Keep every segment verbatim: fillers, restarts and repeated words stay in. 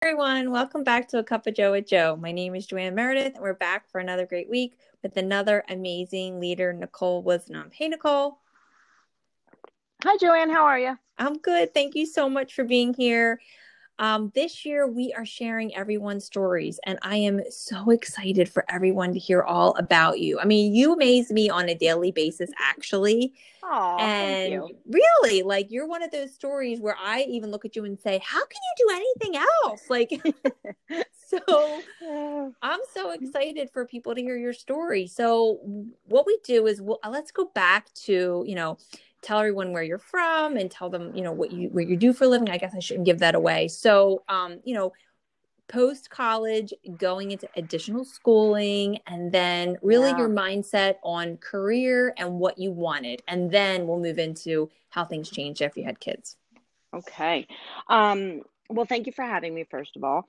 Everyone, welcome back to A Cup of Joe with Joe. My name is Joanne Meredith, and we're back for another great week with another amazing leader, Nicole Wisnam. Hey, Nicole. Hi, Joanne. How are you? I'm good. Thank you so much for being here. Um, this year, we are sharing everyone's stories, and I am so excited for everyone to hear all about you. I mean, you amaze me on a daily basis, actually. Oh, thank you. Really, like, you're one of those stories where I even look at you and say, how can you do anything else? Like, so I'm so excited for people to hear your story. So what we do is we'll, let's go back to, you know, tell everyone where you're from and tell them, you know, what you, what you do for a living. I guess I shouldn't give that away. So, um, you know, post-college, going into additional schooling, and then really yeah. your mindset on career and what you wanted. And then we'll move into how things changed after you had kids. Okay. Um, well, thank you for having me, first of all.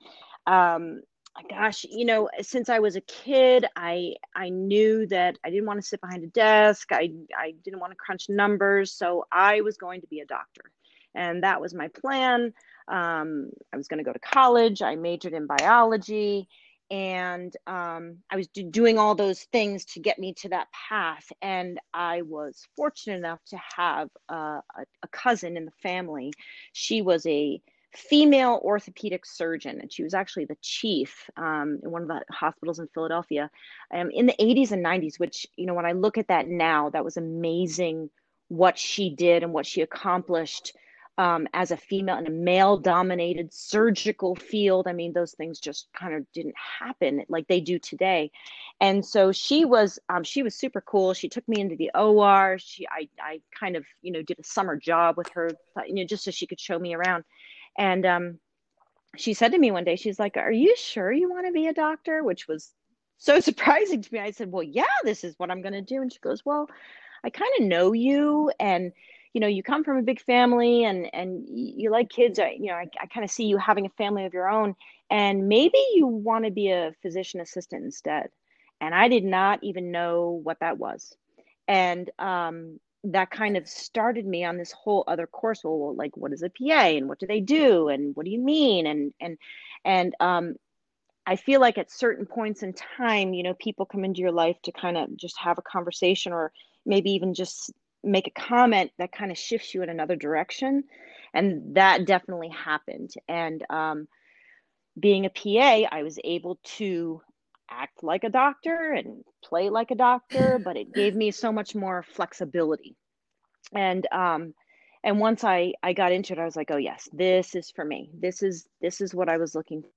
Um, Gosh, you know, since I was a kid, I I knew that I didn't want to sit behind a desk. I, I didn't want to crunch numbers. So I was going to be a doctor. And that was my plan. Um, I was going to go to college. I majored in biology. And um, I was do- doing all those things to get me to that path. And I was fortunate enough to have uh, a, a cousin in the family. She was a female orthopedic surgeon, and she was actually the chief um, in one of the hospitals in Philadelphia um, in the eighties and nineties, which, you know, when I look at that now, that was amazing what she did and what she accomplished um, as a female in a male-dominated surgical field. I mean, those things just kind of didn't happen like they do today. And so she was um, she was super cool. She took me into the O R. She I I kind of, you know, did a summer job with her, you know, just so she could show me around. And um, she said to me one day, she's like, are you sure you want to be a doctor? Which was so surprising to me. I said, well, yeah, this is what I'm going to do. And she goes, well, I kind of know you. And, you know, you come from a big family and, and you like kids. I, you know, I, I kind of see you having a family of your own. And maybe you want to be a physician assistant instead. And I did not even know what that was. And um that kind of started me on this whole other course. Well, like, what is a P A and what do they do? And what do you mean? And, and, and, um, I feel like at certain points in time, you know, people come into your life to kind of just have a conversation or maybe even just make a comment that kind of shifts you in another direction. And that definitely happened. And, um, being a P A, I was able to act like a doctor and play like a doctor, but it gave me so much more flexibility. And, um, and once I, I got into it, I was like, oh yes, this is for me. This is, this is what I was looking for,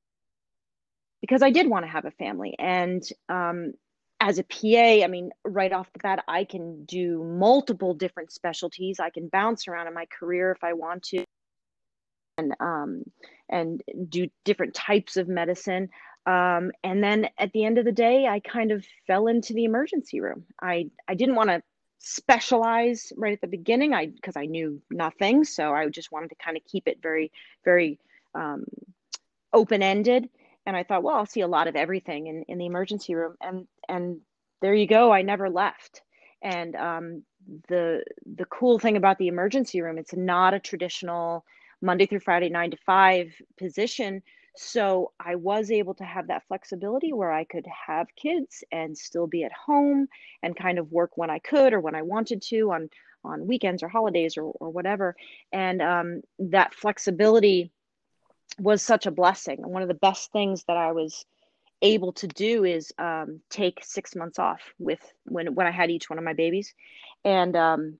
because I did want to have a family. And, um, as a P A, I mean, right off the bat, I can do multiple different specialties. I can bounce around in my career if I want to, and, um, and do different types of medicine. Um, and then at the end of the day, I kind of fell into the emergency room. I, I didn't want to specialize right at the beginning. I, cause I knew nothing. So I just wanted to kind of keep it very, very, um, open-ended. And I thought, well, I'll see a lot of everything in, in the emergency room. And, and there you go. I never left. And, um, the, the cool thing about the emergency room, it's not a traditional Monday through Friday, nine to five position. So I was able to have that flexibility where I could have kids and still be at home and kind of work when I could or when I wanted to on, on weekends or holidays or, or whatever. And um, that flexibility was such a blessing. And one of the best things that I was able to do is um, take six months off with when, when I had each one of my babies. And um,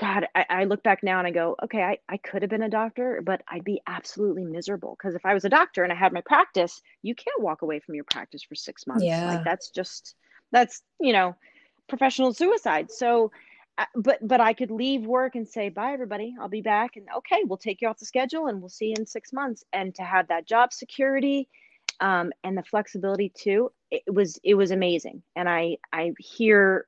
God, I, I look back now and I go, okay, I, I could have been a doctor, but I'd be absolutely miserable. Cause if I was a doctor and I had my practice, you can't walk away from your practice for six months. Yeah. Like that's just, that's, you know, professional suicide. So, but, but I could leave work and say, bye everybody, I'll be back. And okay, we'll take you off the schedule and we'll see you in six months. And to have that job security um, and the flexibility too, it was, it was amazing. And I, I hear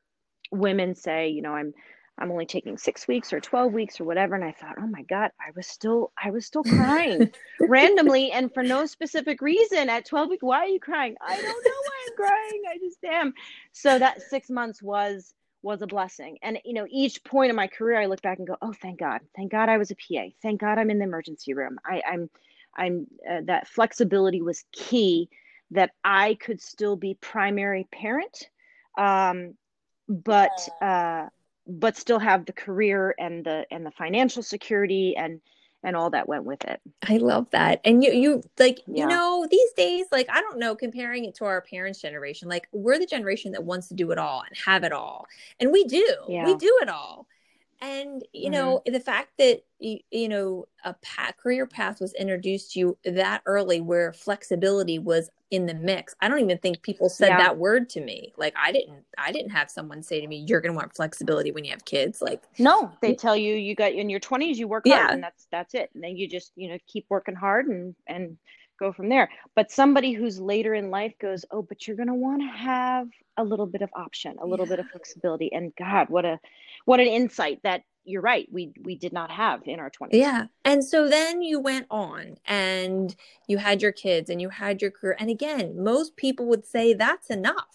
women say, you know, I'm, I'm only taking six weeks or twelve weeks or whatever. And I thought, oh my God, I was still, I was still crying randomly and for no specific reason at twelve weeks. Why are you crying? I don't know why I'm crying. I just am. So that six months was, was a blessing. And, you know, each point of my career, I look back and go, oh, thank God. Thank God I was a P A. Thank God I'm in the emergency room. I, I'm, I'm, uh, that flexibility was key, that I could still be primary parent. Um, but, uh, but still have the career and the, and the financial security and, and all that went with it. I love that. And you, you like, yeah. you know, these days, like, I don't know, comparing it to our parents' generation, like we're the generation that wants to do it all and have it all. And we do, yeah. we do it all. And, you mm-hmm. know, the fact that, you, you know, a path, career path was introduced to you that early where flexibility was in the mix. I don't even think people said yeah. that word to me. Like I didn't, I didn't have someone say to me, you're going to want flexibility when you have kids. Like, no, they tell you, you got in your twenties, you work yeah. hard and that's, that's it. And then you just, you know, keep working hard and, and go from there. But somebody who's later in life goes, oh, but you're going to want to have a little bit of option, a little yeah. bit of flexibility. And God, what a, what an insight that you're right. We, we did not have in our twenties. Yeah. And so then you went on and you had your kids and you had your career. And again, most people would say that's enough,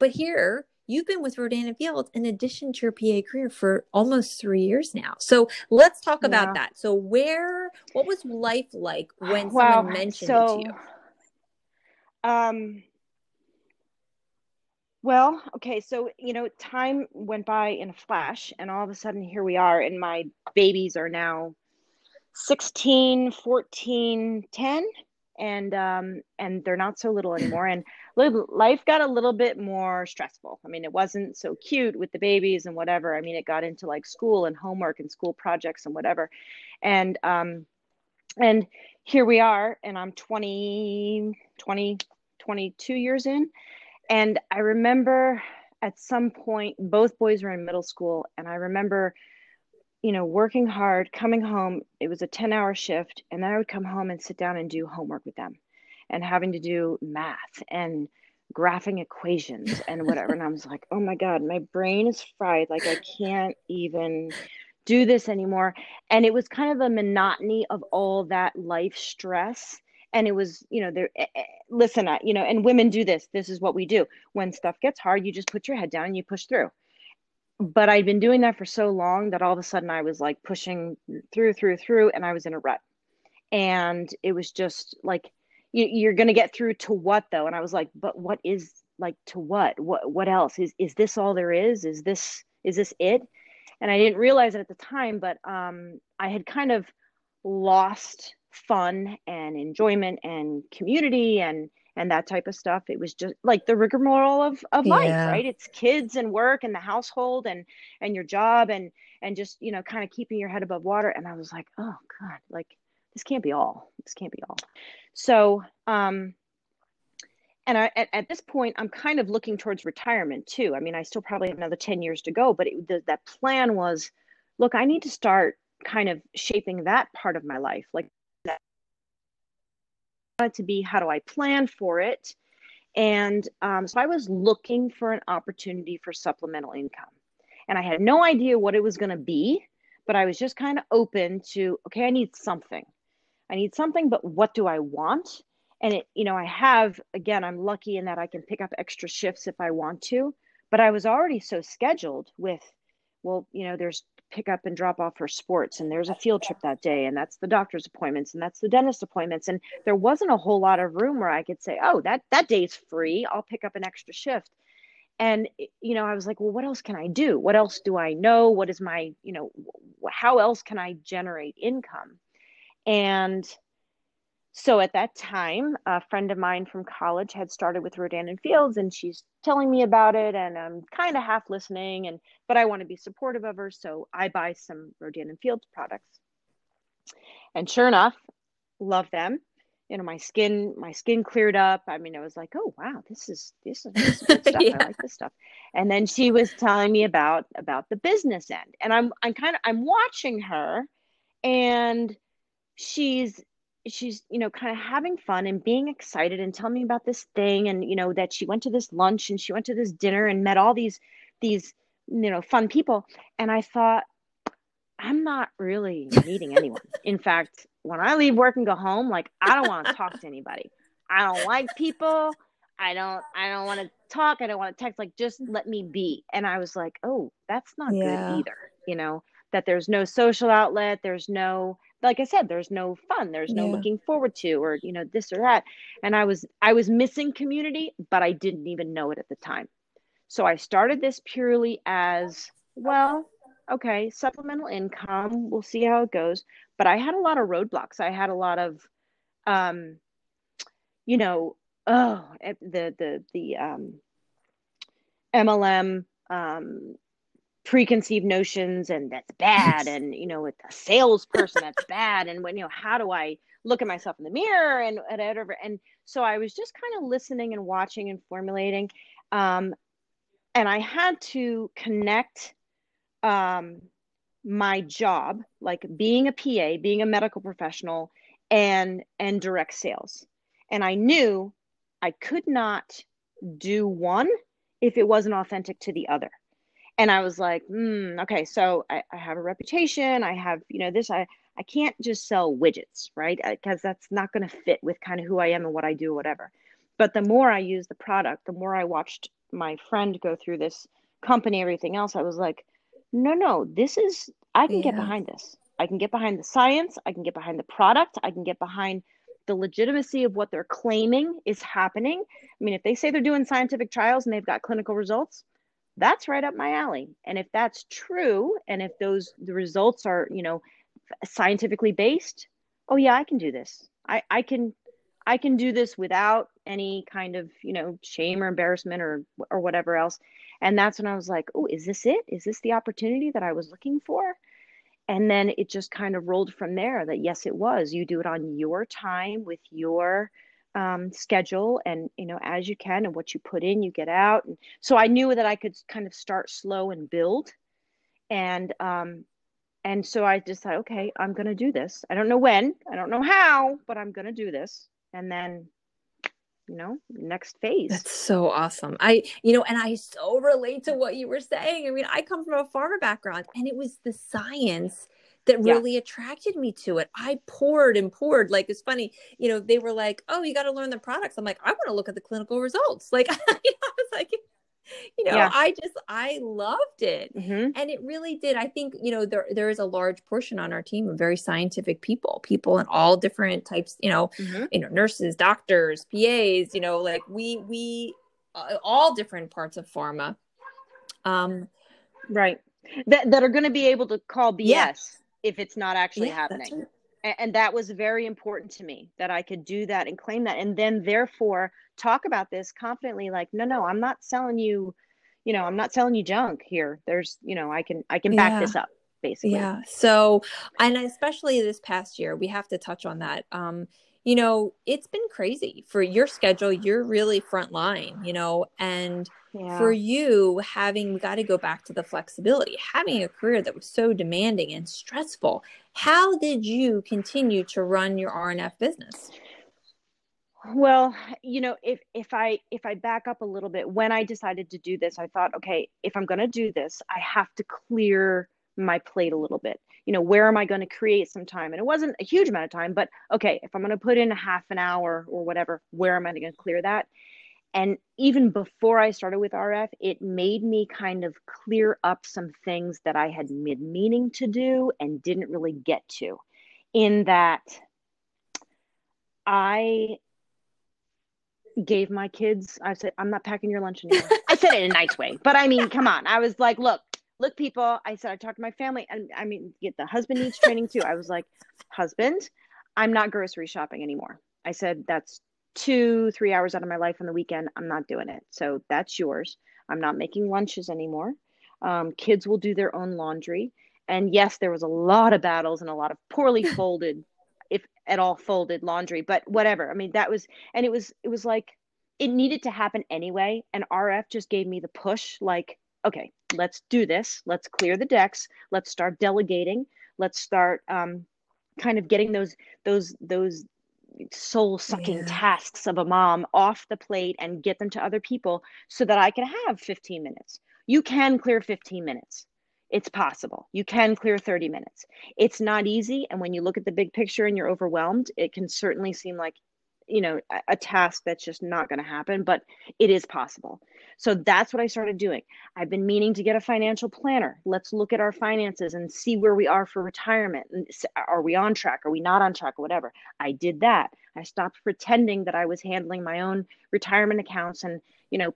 but here you've been with Rodan and Fields in addition to your P A career for almost three years now. So let's talk about yeah. that. So where, what was life like when wow. someone mentioned so, it to you? Um, Well, okay. So, you know, time went by in a flash and all of a sudden here we are and my babies are now sixteen, fourteen, ten. And, um, and they're not so little anymore. And life got a little bit more stressful. I mean, it wasn't so cute with the babies and whatever. I mean, it got into like school and homework and school projects and whatever. And, um, and here we are and I'm twenty, twenty, twenty-two years in. And I remember at some point, both boys were in middle school. And I remember, you know, working hard, coming home. It was a ten hour shift. And then I would come home and sit down and do homework with them and having to do math and graphing equations and whatever. And I was like, oh, my God, my brain is fried. Like, I can't even do this anymore. And it was kind of the monotony of all that life stress. And it was, you know, there, listen, you know, and women do this. This is what we do. When stuff gets hard, you just put your head down and you push through. But I'd been doing that for so long that all of a sudden I was like pushing through, through, through, and I was in a rut. And it was just like, you, you're going to get through to what though? And I was like, but what is like to what, what, what else is, is this all there is? Is this, is this it? And I didn't realize it at the time, but um, I had kind of lost fun and enjoyment and community and and that type of stuff. It was just like the rigmarole of of yeah. life, right? It's kids and work and the household and and your job and and just, you know, kind of keeping your head above water. And I was like, oh God, like this can't be all. This can't be all. So um and I at, at this point I'm kind of looking towards retirement too. I mean, I still probably have another ten years to go, but it, the, that plan was, look, I need to start kind of shaping that part of my life. Like it to be, how do I plan for it? And um, so I was looking for an opportunity for supplemental income. And I had no idea what it was going to be, but I was just kind of open to, okay, I need something. I need something, but what do I want? And it, you know, I have, again, I'm lucky in that I can pick up extra shifts if I want to, but I was already so scheduled with, well, you know, there's pick up and drop off for sports and there's a field trip that day and that's the doctor's appointments and that's the dentist appointments. And there wasn't a whole lot of room where I could say, oh, that, that day's free. I'll pick up an extra shift. And, you know, I was like, well, what else can I do? What else do I know? What is my, you know, how else can I generate income? And So at that time, a friend of mine from college had started with Rodan and Fields, and she's telling me about it, and I'm kind of half listening, and but I want to be supportive of her, so I buy some Rodan and Fields products. And sure enough, love them. You know, my skin, my skin cleared up. I mean, I was like, oh, wow, this is, this is, this is good stuff. Yeah. I like this stuff. And then she was telling me about, about the business end, and I'm, I'm kind of, I'm watching her, and she's, she's, you know, kind of having fun and being excited and telling me about this thing. And, you know, that she went to this lunch and she went to this dinner and met all these, these, you know, fun people. And I thought, I'm not really meeting anyone. In fact, when I leave work and go home, like, I don't want to talk to anybody. I don't like people. I don't, I don't want to talk. I don't want to text, like, just let me be. And I was like, oh, that's not yeah. good either. You know, that there's no social outlet. There's no, like I said, there's no fun. There's no yeah. looking forward to, or, you know, this or that. And I was, I was missing community, but I didn't even know it at the time. So I started this purely as, well, okay, supplemental income, we'll see how it goes. But I had a lot of roadblocks. I had a lot of, um, you know, oh, the, the, the um, M L M um, preconceived notions, and that's bad. And, you know, with a salesperson, that's bad. And when, you know, how do I look at myself in the mirror, and whatever. And so I was just kind of listening and watching and formulating. Um, and I had to connect um my job, like being a P A, being a medical professional, and and direct sales. And I knew I could not do one if it wasn't authentic to the other. And I was like, mm, okay, so I, I have a reputation, I have, you know, this, I I can't just sell widgets, right? Because that's not going to fit with kind of who I am and what I do, whatever. But the more I use the product, the more I watched my friend go through this company, everything else, I was like, no, no, this is, I can yeah. get behind this. I can get behind the science. I can get behind the product. I can get behind the legitimacy of what they're claiming is happening. I mean, if they say they're doing scientific trials and they've got clinical results, that's right up my alley. And if that's true, and if those the results are, you know, scientifically based, oh yeah, I can do this. I, I can, I can do this without any kind of, you know, shame or embarrassment or or whatever else. And that's when I was like, oh, is this it? Is this the opportunity that I was looking for? And then it just kind of rolled from there that, yes, it was. You do it on your time with your um, schedule, and, you know, as you can, and what you put in, you get out. And so I knew that I could kind of start slow and build. And um, and so I decided, okay, I'm going to do this. I don't know when, I don't know how, but I'm going to do this. And then, you know, next phase. That's so awesome. I, you know, and I so relate to what you were saying. I mean, I come from a pharma background, and it was the science that really yeah. attracted me to it. I poured and poured. Like, it's funny, you know, they were like, oh, you got to learn the products. I'm like, I want to look at the clinical results. Like, I was like, you know, yeah. I just, I loved it. Mm-hmm. And it really did. I think, you know, there there is a large portion on our team of very scientific people, people in all different types, you know, mm-hmm. you know, nurses, doctors, P As, you know, like we, we, uh, all different parts of pharma. Um, right. That, that are going to be able to call B S yeah. if it's not actually yeah, happening. Right. And, and that was very important to me, that I could do that and claim that. And then therefore talk about this confidently, like, no, no, I'm not selling you, you know, I'm not selling you junk here. There's, you know, I can, I can back yeah. this up basically. Yeah. So, and especially this past year, we have to touch on that. Um, you know, it's been crazy for your schedule. You're really front line, you know, and yeah. for you having, we got to go back to the flexibility, having a career that was so demanding and stressful. How did you continue to run your R and F business? Well, you know, if, if I, if I back up a little bit, when I decided to do this, I thought, okay, if I'm going to do this, I have to clear my plate a little bit. You know, where am I going to create some time? And it wasn't a huge amount of time, but okay, if I'm going to put in a half an hour or whatever, where am I going to clear that? And even before I started with R F, it made me kind of clear up some things that I had been meaning to do and didn't really get to, in that I gave my kids, I said, I'm not packing your lunch anymore. I said it in a nice way, but I mean, come on. I was like, look, look, people, I said, I talked to my family, and I mean, get the husband needs training too. I was like, husband, I'm not grocery shopping anymore. I said, that's two, three hours out of my life on the weekend. I'm not doing it. So that's yours. I'm not making lunches anymore. Um, kids will do their own laundry. And yes, there was a lot of battles and a lot of poorly folded, if at all folded laundry, but whatever. I mean, that was, and it was, it was like, it needed to happen anyway. And R F just gave me the push, like, okay, let's do this. Let's clear the decks. Let's start delegating. Let's start um, kind of getting those, those, those soul sucking yeah. tasks of a mom off the plate and get them to other people so that I can have fifteen minutes. You can clear fifteen minutes. It's possible. You can clear thirty minutes. It's not easy. And when you look at the big picture and you're overwhelmed, it can certainly seem like, you know, a task that's just not going to happen, but it is possible. So that's what I started doing. I've been meaning to get a financial planner. Let's look at our finances and see where we are for retirement. Are we on track? Are we not on track or whatever? I did that. I stopped pretending that I was handling my own retirement accounts and, you know,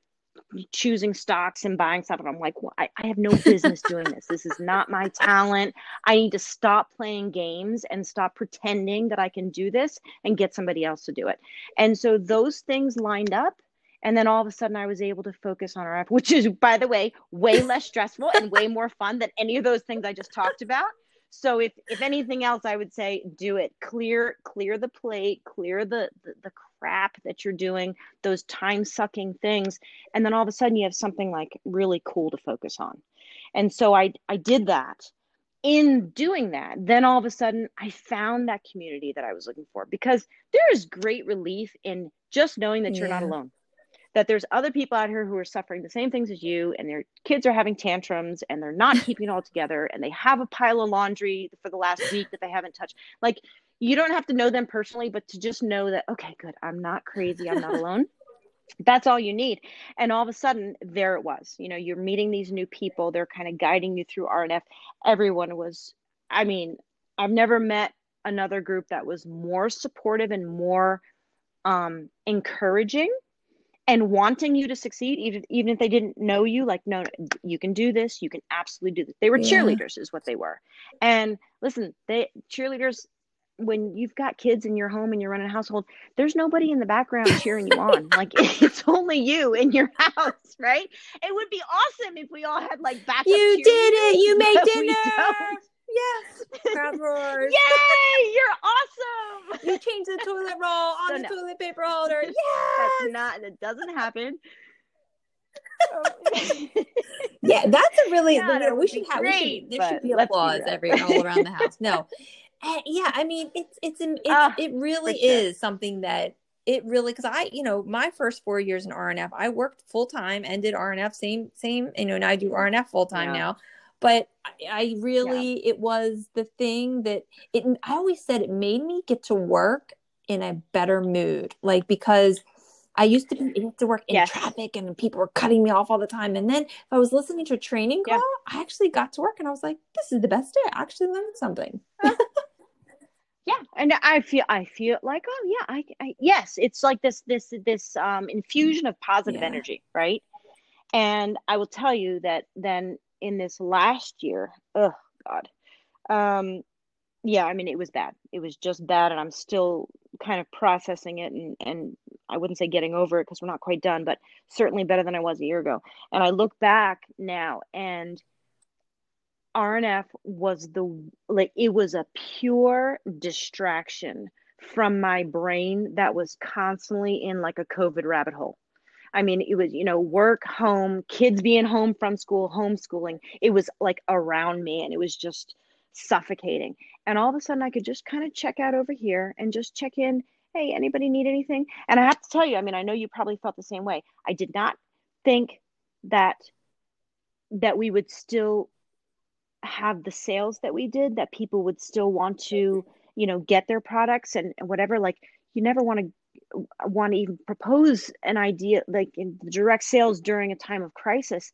choosing stocks and buying stuff. And I'm like, well, I, I have no business doing this. This is not my talent. I need to stop playing games and stop pretending that I can do this and get somebody else to do it. And so those things lined up. And then all of a sudden I was able to focus on R F, which is, by the way, way less stressful and way more fun than any of those things I just talked about. So if, if anything else, I would say, do it. Clear, clear the plate, clear the, the, the crap that you're doing, those time sucking things. And then all of a sudden you have something like really cool to focus on. And so I, I did that. In doing that, then all of a sudden I found that community that I was looking for, because there is great relief in just knowing that you're yeah. not alone, that there's other people out here who are suffering the same things as you, and their kids are having tantrums and they're not keeping it all together. And they have a pile of laundry for the last week that they haven't touched. Like, you don't have to know them personally, but to just know that, okay, good. I'm not crazy. I'm not alone. That's all you need. And all of a sudden there it was, you know, you're meeting these new people. They're kind of guiding you through R N F. Everyone was, I mean, I've never met another group that was more supportive and more um, encouraging and wanting you to succeed, even, even if they didn't know you. Like, no, no, you can do this. You can absolutely do this. They were yeah. cheerleaders is what they were. And listen, they cheerleaders, when you've got kids in your home and you're running a household, there's nobody in the background cheering you on. Like, it's only you in your house, right? It would be awesome if we all had like backup. You did it. You made dinner. Yes. Crab roars. Yay! You're awesome. You changed the toilet roll on so the no. toilet paper holder. Yes. That's not. That doesn't happen. yeah, that's a really. Yeah, you know, we should have. Great, we should, there should be applause every all around the house. No. And yeah, I mean, it's it's an, it, uh, it really sure. is something that it really, because I, you know, my first four years in R N F, I worked full time and did R N F same same, you know, and I do R N F full time yeah. now. But I really, yeah. it was the thing that it, I always said it made me get to work in a better mood. Like, because I used to be, I used to work in yes. traffic and people were cutting me off all the time. And then if I was listening to a training call, yeah. I actually got to work and I was like, this is the best day. I actually learned something. Yeah. And I feel, I feel like, oh yeah, I, I yes. It's like this, this, this um, infusion of positive yeah. energy. Right. And I will tell you that then, in this last year, oh God. Um, yeah, I mean, it was bad. It was just bad. And I'm still kind of processing it. And, and I wouldn't say getting over it because we're not quite done, but certainly better than I was a year ago. And I look back now and R N F was the, like, it was a pure distraction from my brain that was constantly in like a COVID rabbit hole. I mean, it was, you know, work, home, kids being home from school, homeschooling. It was like around me and it was just suffocating. And all of a sudden I could just kind of check out over here and just check in. Hey, anybody need anything? And I have to tell you, I mean, I know you probably felt the same way. I did not think that, that we would still have the sales that we did, that people would still want to, you know, get their products and, and whatever. Like, you never want to want to even propose an idea like in direct sales during a time of crisis,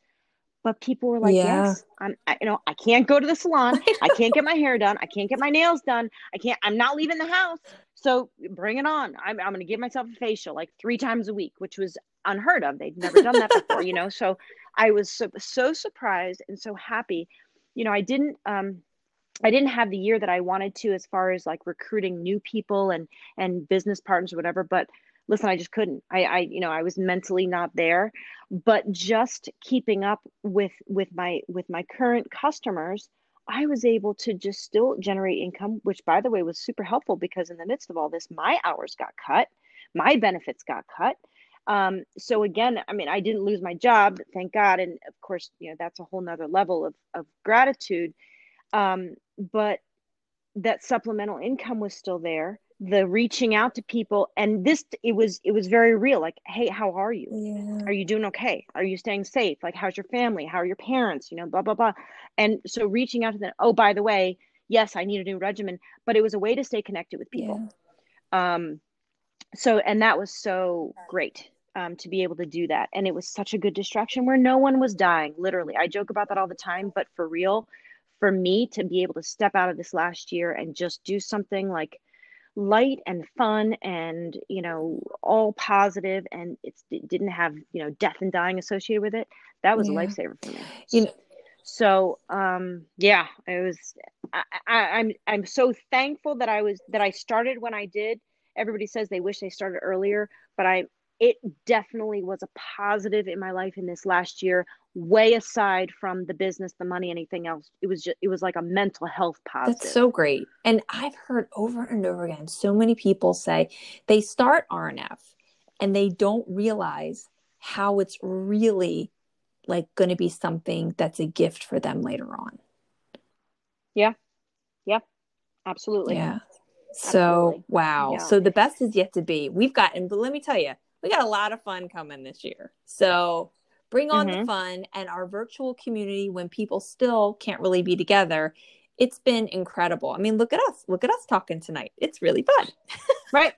but people were like, yeah. yes, I'm, I, you know, I can't go to the salon. I can't get my hair done. I can't get my nails done. I can't, I'm not leaving the house. So bring it on. I'm, I'm going to give myself a facial like three times a week, which was unheard of. They'd never done that before, you know? So I was so, so surprised and so happy. You know, I didn't, um, I didn't have the year that I wanted to as far as like recruiting new people and and business partners or whatever. But listen, I just couldn't. I, I you know, I was mentally not there. But just keeping up with with my with my current customers, I was able to just still generate income, which, by the way, was super helpful because in the midst of all this, my hours got cut, my benefits got cut. Um, so again, I mean, I didn't lose my job, thank God. And of course, you know, that's a whole nother level of, of gratitude. Um, but that supplemental income was still there. The reaching out to people, and this, it was, it was very real. Like, hey, how are you? Yeah. Are you doing okay? Are you staying safe? Like, how's your family? How are your parents? You know, blah, blah, blah. And so reaching out to them, oh, by the way, yes, I need a new regimen, but it was a way to stay connected with people. Yeah. Um, so, and that was so great, um, to be able to do that. And it was such a good distraction where no one was dying. Literally. I joke about that all the time, but for real, for me to be able to step out of this last year and just do something like light and fun and, you know, all positive, and it's, it didn't have, you know, death and dying associated with it. That was yeah. a lifesaver for me. You know, so, um, yeah, it was, I, I, I'm, I'm so thankful that I was, that I started when I did. Everybody says they wish they started earlier, but I, it definitely was a positive in my life in this last year, way aside from the business, the money, anything else. It was just, it was like a mental health positive. That's so great. And I've heard over and over again, so many people say they start R N F and they don't realize how it's really like going to be something that's a gift for them later on. Yeah. Yeah, absolutely. Yeah. Absolutely. So, wow. Yeah. So the best is yet to be. We've gotten, but let me tell you, we got a lot of fun coming this year. So bring on mm-hmm. the fun. And our virtual community, when people still can't really be together, it's been incredible. I mean, look at us. Look at us talking tonight. It's really fun. Right.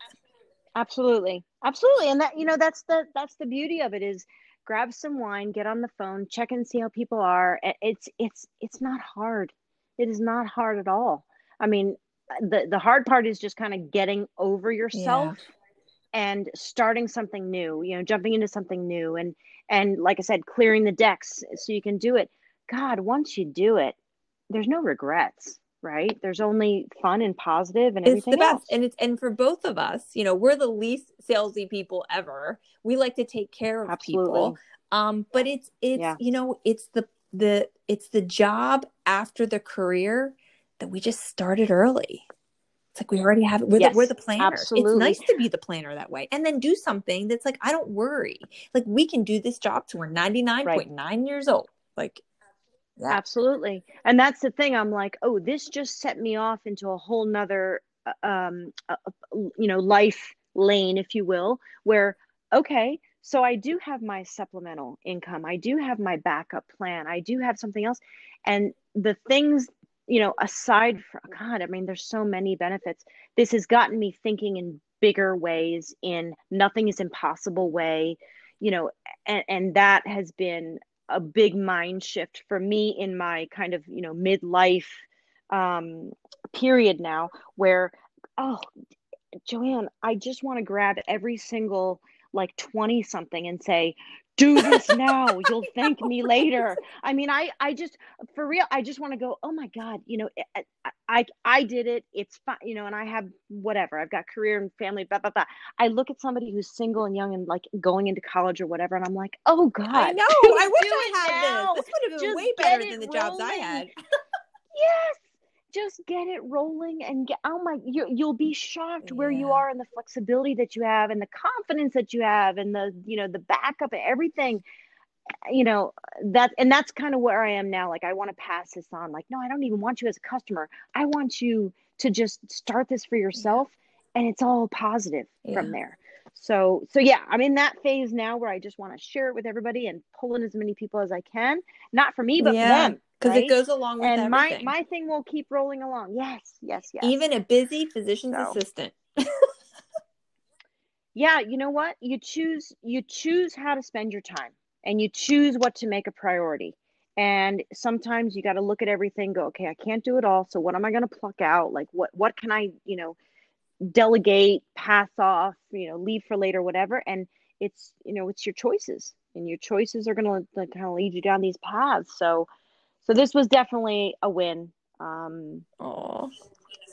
Absolutely. Absolutely. And that, you know, that's the, that's the beauty of it is grab some wine, get on the phone, check and see how people are. It's, it's, it's not hard. It is not hard at all. I mean, the, the hard part is just kind of getting over yourself. Yeah. And starting something new, you know, jumping into something new. And, and like I said, clearing the decks so you can do it. God, once you do it, there's no regrets, right? There's only fun and positive and everything else. It's the best. And it's, and for both of us, you know, we're the least salesy people ever. We like to take care of Absolutely. people. Um, but it's, it's, yeah. you know, it's the, the, it's the job after the career that we just started early. It's like we already have it. We're, yes, the, we're the planner. Absolutely. It's nice to be the planner that way. And then do something that's like, I don't worry. Like, we can do this job till we're ninety-nine point nine right. years old. Like, yeah. Absolutely. And that's the thing. I'm like, oh, this just set me off into a whole nother, um, uh, you know, life lane, if you will, where, okay, so I do have my supplemental income. I do have my backup plan. I do have something else. And the things, you know, aside from, God, I mean, there's so many benefits. This has gotten me thinking in bigger ways, in nothing is impossible way, you know, and, and that has been a big mind shift for me in my kind of, you know, midlife um, period now where, oh, Joanne, I just want to grab every single like twenty something and say, do this now. You'll thank me later. I mean, I, I just, for real, I just want to go, oh my God, you know, I, I, I did it. It's fine. You know, and I have whatever, I've got career and family, blah, blah, blah. I look at somebody who's single and young and like going into college or whatetever. And I'm like, oh God, I know. I wish I had now. this. This would have been just way better than the rolling. jobs I had. Yes. Just get it rolling and get, oh my, you, you'll be shocked yeah. where you are and the flexibility that you have and the confidence that you have and the, you know, the backup and everything, you know, that, and that's kind of where I am now. Like, I want to pass this on. Like, no, I don't even want you as a customer. I want you to just start this for yourself. And it's all positive yeah. from there. So, so yeah, I'm in that phase now where I just want to share it with everybody and pull in as many people as I can, not for me, but yeah. for them. Because right? it goes along with and everything. And my, my thing will keep rolling along. Yes, yes, yes. Even a busy physician's so. assistant. Yeah, you know what? You choose you choose how to spend your time. And you choose what to make a priority. And sometimes you got to look at everything, go, okay, I can't do it all. So what am I going to pluck out? Like, what, what can I, you know, delegate, pass off, you know, leave for later, whatever. And it's, you know, it's your choices. And your choices are going to kind of lead you down these paths. So, So this was definitely a win. Um, Aww.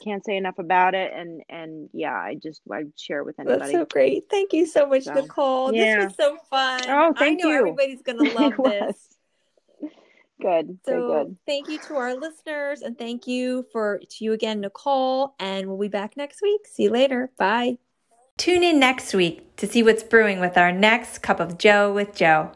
Can't say enough about it. And, and yeah, I just, I'd share with anybody. That's so great. Thank you so much, so, Nicole. Yeah. This was so fun. Oh, thank you. I know you. Everybody's going to love this. Good. So good. Thank you to our listeners, and thank you for to you again, Nicole. And we'll be back next week. See you later. Bye. Tune in next week to see what's brewing with our next Cup of Joe with Joe.